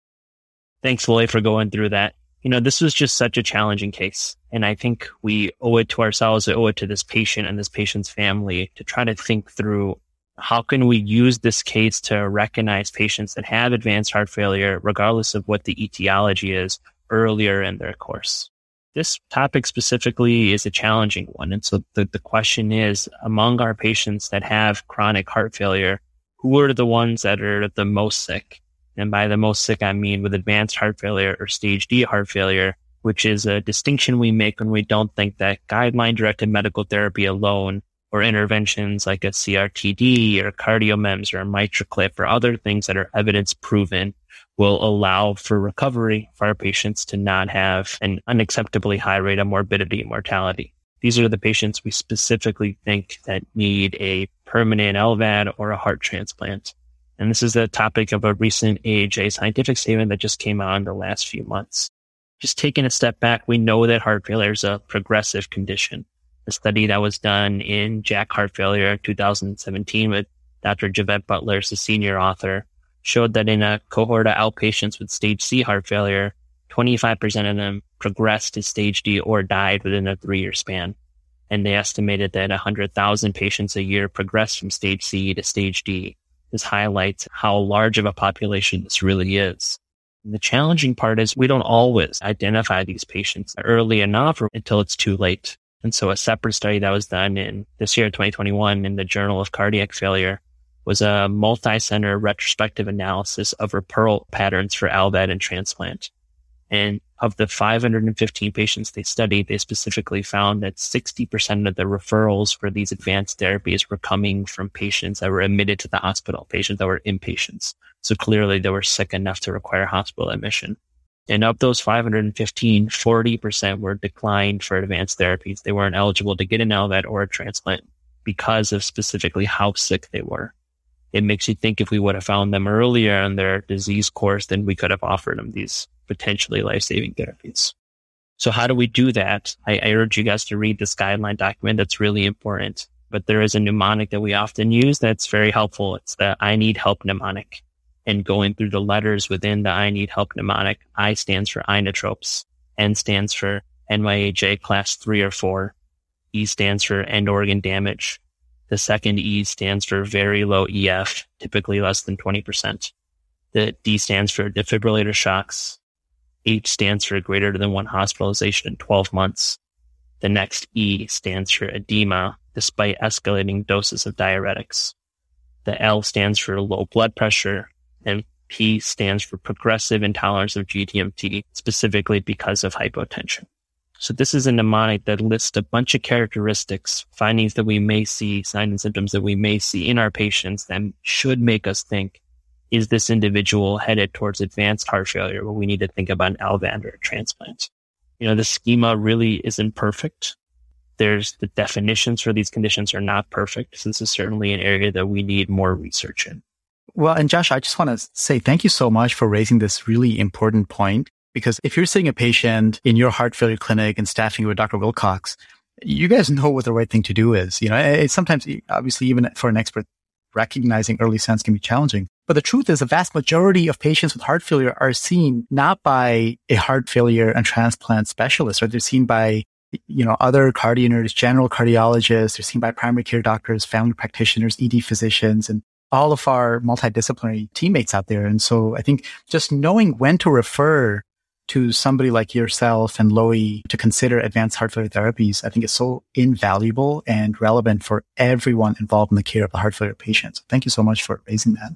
Thanks, Loie, for going through that. You know, this was just such a challenging case, and I think we owe it to ourselves, we owe it to this patient and this patient's family to try to think through how can we use this case to recognize patients that have advanced heart failure, regardless of what the etiology is, earlier in their course? This topic specifically is a challenging one. And so the, the question is, among our patients that have chronic heart failure, who are the ones that are the most sick? And by the most sick, I mean with advanced heart failure or stage D heart failure, which is a distinction we make when we don't think that guideline-directed medical therapy alone or interventions like a C R T D or CardioMEMS or a MitraClip or other things that are evidence-proven will allow for recovery for our patients to not have an unacceptably high rate of morbidity and mortality. These are the patients we specifically think that need a permanent L V A D or a heart transplant. And this is the topic of a recent A H A scientific statement that just came out in the last few months. Just taking a step back, we know that heart failure is a progressive condition. A study that was done in Jack Heart Failure two thousand seventeen with Doctor Javed Butler as the senior author showed that in a cohort of outpatients with stage C heart failure, twenty-five percent of them progressed to stage D or died within a three-year span. And they estimated that one hundred thousand patients a year progressed from stage C to stage D. is highlight how large of a population this really is. And the challenging part is we don't always identify these patients early enough or until it's too late. And so a separate study that was done in this year, twenty twenty-one, in the Journal of Cardiac Failure was a multi-center retrospective analysis of referral patterns for L VAD and transplant. And of the five hundred fifteen patients they studied, they specifically found that sixty percent of the referrals for these advanced therapies were coming from patients that were admitted to the hospital, patients that were inpatients. So clearly they were sick enough to require hospital admission. And of those five hundred fifteen, forty percent were declined for advanced therapies. They weren't eligible to get an L VAD or a transplant because of specifically how sick they were. It makes you think if we would have found them earlier in their disease course, then we could have offered them these potentially life-saving therapies. So how do we do that? I, I urge you guys to read this guideline document. That's really important. But there is a mnemonic that we often use that's very helpful. It's the I need help mnemonic. And going through the letters within the I need help mnemonic, I stands for inotropes, N stands for N Y H A class three or four, E stands for end organ damage. The second E stands for very low E F, typically less than twenty percent. The D stands for defibrillator shocks. H stands for greater than one hospitalization in twelve months. The next E stands for edema, despite escalating doses of diuretics. The L stands for low blood pressure. And P stands for progressive intolerance of G D M T, specifically because of hypotension. So this is a mnemonic that lists a bunch of characteristics, findings that we may see, signs and symptoms that we may see in our patients that should make us think, is this individual headed towards advanced heart failure where we need to think about an L VAD or a transplant? You know, the schema really isn't perfect. There's the definitions for these conditions are not perfect. So this is certainly an area that we need more research in. Well, and Josh, I just want to say thank you so much for raising this really important point, because if you're seeing a patient in your heart failure clinic and staffing with Doctor Wilcox, you guys know what the right thing to do is. You know, it's sometimes, obviously, even for an expert, recognizing early signs can be challenging. But the truth is the vast majority of patients with heart failure are seen not by a heart failure and transplant specialist, right? They're seen by, you know, other CardioNerds, general cardiologists. They're seen by primary care doctors, family practitioners, E D physicians, and all of our multidisciplinary teammates out there. And so I think just knowing when to refer to somebody like yourself and Loie to consider advanced heart failure therapies, I think is so invaluable and relevant for everyone involved in the care of the heart failure patient. So thank you so much for raising that.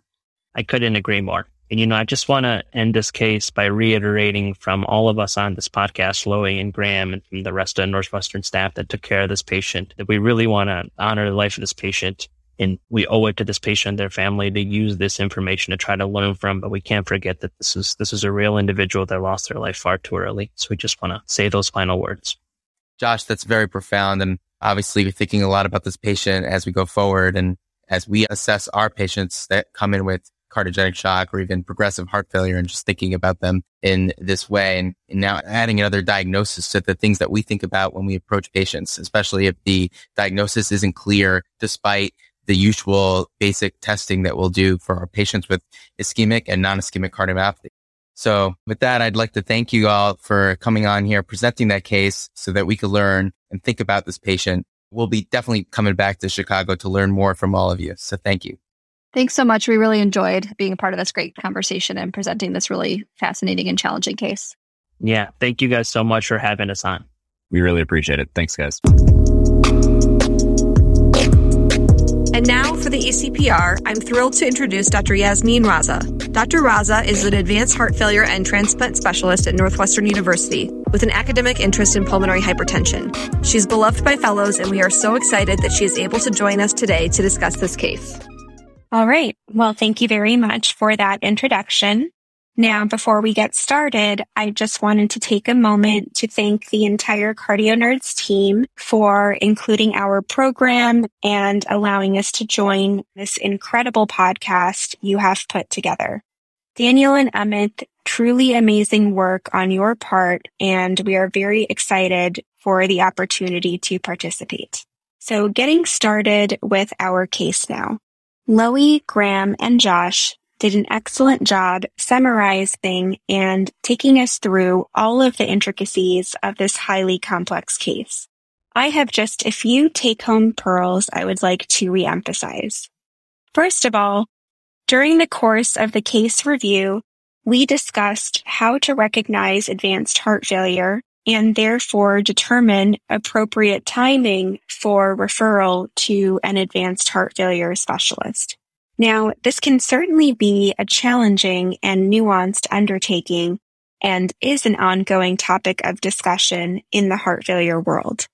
I couldn't agree more. And, you know, I just want to end this case by reiterating from all of us on this podcast, Loie and Graham, and from the rest of Northwestern staff that took care of this patient, that we really want to honor the life of this patient. And we owe it to this patient and their family to use this information to try to learn from. But we can't forget that this is this is a real individual that lost their life far too early. So we just want to say those final words. Josh, that's very profound. And obviously, we're thinking a lot about this patient as we go forward. And as we assess our patients that come in with cardiogenic shock or even progressive heart failure, and just thinking about them in this way. And, and now adding another diagnosis to the things that we think about when we approach patients, especially if the diagnosis isn't clear, despite the usual basic testing that we'll do for our patients with ischemic and non-ischemic cardiomyopathy. So with that, I'd like to thank you all for coming on here, presenting that case so that we could learn and think about this patient. We'll be definitely coming back to Chicago to learn more from all of you. So thank you. Thanks so much. We really enjoyed being a part of this great conversation and presenting this really fascinating and challenging case. Yeah. Thank you guys so much for having us on. We really appreciate it. Thanks, guys. And now for the E C P R, I'm thrilled to introduce Doctor Yasmin Raza. Doctor Raza is an advanced heart failure and transplant specialist at Northwestern University with an academic interest in pulmonary hypertension. She's beloved by fellows, and we are so excited that she is able to join us today to discuss this case. All right. Well, thank you very much for that introduction. Now, before we get started, I just wanted to take a moment to thank the entire CardioNerds team for including our program and allowing us to join this incredible podcast you have put together. Daniel and Amit, truly amazing work on your part, and we are very excited for the opportunity to participate. So getting started with our case now. Loie, Graham, and Josh did an excellent job summarizing and taking us through all of the intricacies of this highly complex case. I have just a few take-home pearls I would like to reemphasize. First of all, During the course of the case review, we discussed how to recognize advanced heart failure and therefore determine appropriate timing for referral to an advanced heart failure specialist. Now, this can certainly be a challenging and nuanced undertaking and is an ongoing topic of discussion in the heart failure world.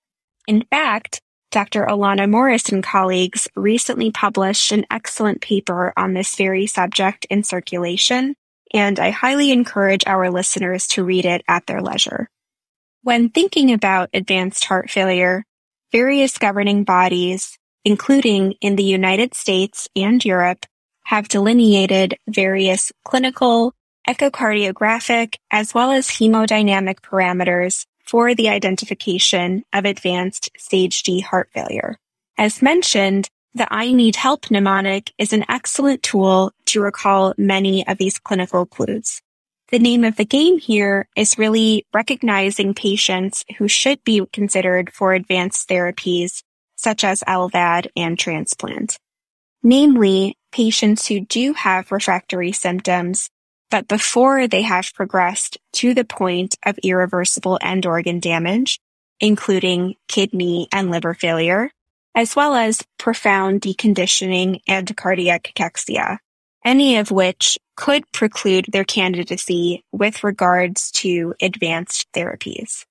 In fact, Doctor Alana Morris and colleagues recently published an excellent paper on this very subject in Circulation, and I highly encourage our listeners to read it at their leisure. When thinking about advanced heart failure, various governing bodies, including in the United States and Europe, have delineated various clinical, echocardiographic, as well as hemodynamic parameters for the identification of advanced stage D heart failure. As mentioned, the I Need Help mnemonic is an excellent tool to recall many of these clinical clues. The name of the game here is really recognizing patients who should be considered for advanced therapies, such as L VAD and transplant. Namely, patients who do have refractory symptoms, but before they have progressed to the point of irreversible end organ damage, including kidney and liver failure, as well as profound deconditioning and cardiac cachexia, any of which could preclude their candidacy with regards to advanced therapies.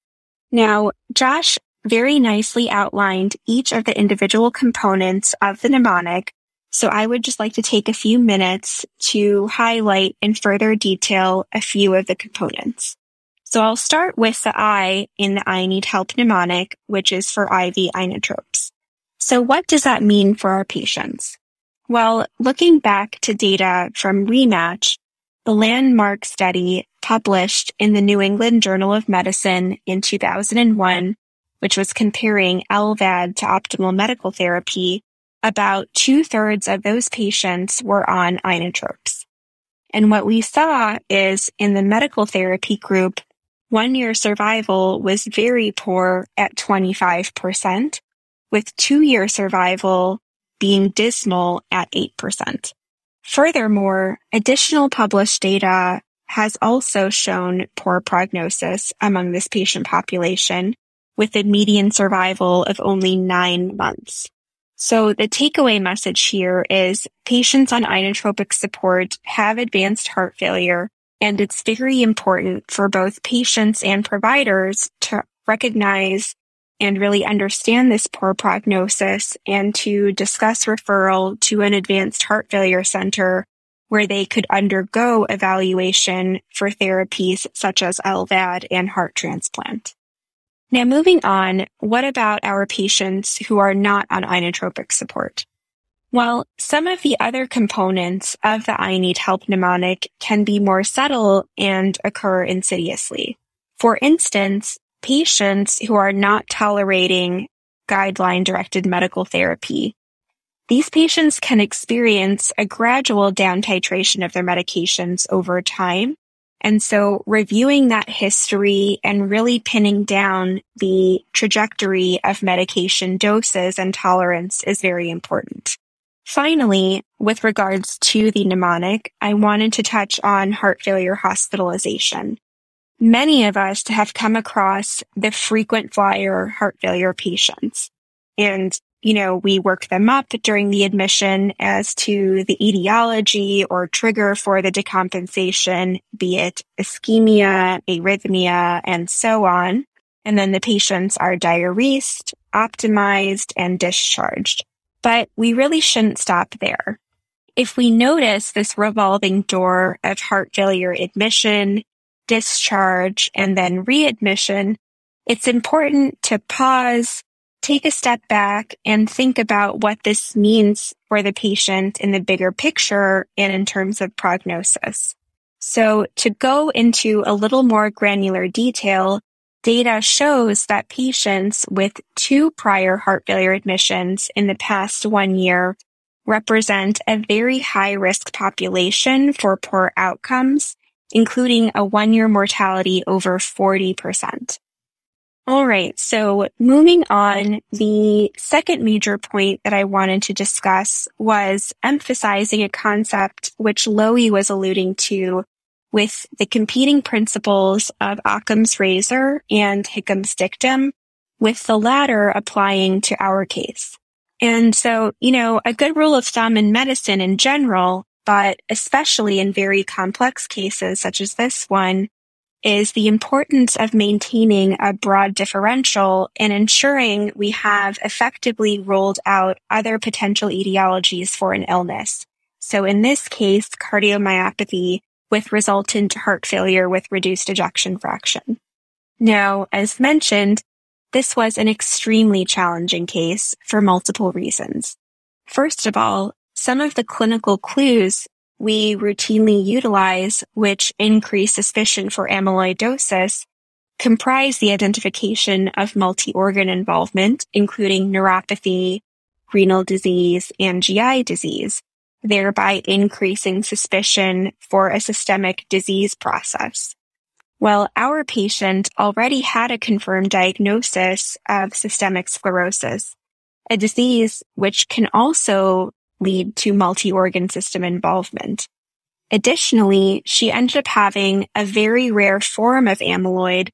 Now, Josh very nicely outlined each of the individual components of the mnemonic, so I would just like to take a few minutes to highlight in further detail a few of the components. So I'll start with the I in the I Need Help mnemonic, which is for I V inotropes. So what does that mean for our patients? Well, looking back to data from REMATCH, the landmark study published in the New England Journal of Medicine in two thousand one, which was comparing L VAD to optimal medical therapy, about two-thirds of those patients were on inotropes. And what we saw is in the medical therapy group, one-year survival was very poor at twenty-five percent, with two-year survival being dismal at eight percent. Furthermore, additional published data has also shown poor prognosis among this patient population, with a median survival of only nine months. So the takeaway message here is patients on inotropic support have advanced heart failure, and it's very important for both patients and providers to recognize and really understand this poor prognosis and to discuss referral to an advanced heart failure center where they could undergo evaluation for therapies such as L VAD and heart transplant. Now, moving on, what about our patients who are not on inotropic support? Well, some of the other components of the I Need Help mnemonic can be more subtle and occur insidiously. For instance, patients who are not tolerating guideline-directed medical therapy. These patients can experience a gradual down titration of their medications over time. And so reviewing that history and really pinning down the trajectory of medication doses and tolerance is very important. Finally, with regards to the mnemonic, I wanted to touch on heart failure hospitalization. Many of us have come across the frequent flyer heart failure patients. And, you know, we work them up during the admission as to the etiology or trigger for the decompensation, be it ischemia, arrhythmia, and so on. And then the patients are diuresed, optimized, and discharged. But we really shouldn't stop there. If we notice this revolving door of heart failure admission, discharge, and then readmission, it's important to pause, take a step back, and think about what this means for the patient in the bigger picture and in terms of prognosis. So to go into a little more granular detail, data shows that patients with two prior heart failure admissions in the past one year represent a very high-risk population for poor outcomes, including a one-year mortality over forty percent. All right, so moving on, the second major point that I wanted to discuss was emphasizing a concept which Loie was alluding to with the competing principles of Occam's razor and Hickam's dictum, with the latter applying to our case. And so, you know, a good rule of thumb in medicine in general, but especially in very complex cases such as this one, is the importance of maintaining a broad differential and ensuring we have effectively ruled out other potential etiologies for an illness. So in this case, cardiomyopathy with resultant heart failure with reduced ejection fraction. Now, as mentioned, this was an extremely challenging case for multiple reasons. First of all, some of the clinical clues we routinely utilize, which increase suspicion for amyloidosis, comprise the identification of multi-organ involvement, including neuropathy, renal disease, and G I disease, thereby increasing suspicion for a systemic disease process. Well, our patient already had a confirmed diagnosis of systemic sclerosis, a disease which can also lead to multi-organ system involvement. Additionally, she ended up having a very rare form of amyloid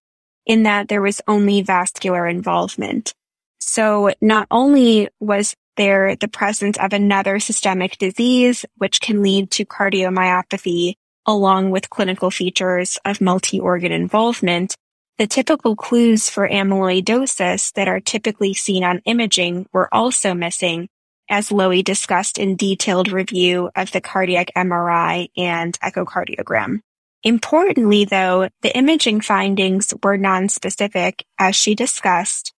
in that there was only vascular involvement. So not only was there the presence of another systemic disease, which can lead to cardiomyopathy, along with clinical features of multi-organ involvement, the typical clues for amyloidosis that are typically seen on imaging were also missing, as Loie discussed in detailed review of the cardiac M R I and echocardiogram. Importantly, though, the imaging findings were nonspecific, as she discussed,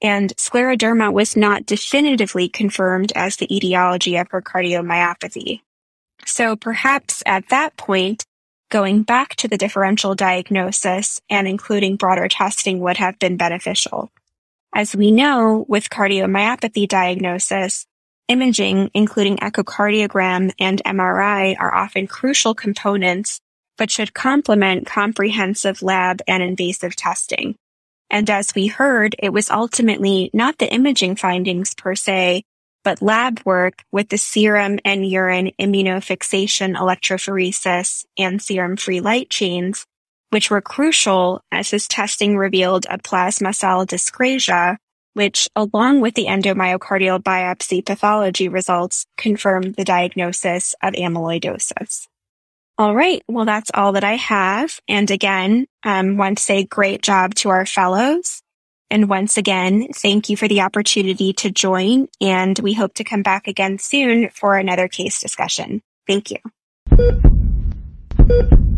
and scleroderma was not definitively confirmed as the etiology of her cardiomyopathy. So perhaps at that point, going back to the differential diagnosis and including broader testing would have been beneficial. As we know, with cardiomyopathy diagnosis, imaging, including echocardiogram and M R I, are often crucial components, but should complement comprehensive lab and invasive testing. And as we heard, it was ultimately not the imaging findings per se, but lab work with the serum and urine immunofixation electrophoresis and serum-free light chains, which were crucial as his testing revealed a plasma cell dyscrasia, which, along with the endomyocardial biopsy pathology results, confirmed the diagnosis of amyloidosis. All right, well, that's all that I have. And again, um, want to say great job to our fellows. And once again, thank you for the opportunity to join, and we hope to come back again soon for another case discussion. Thank you.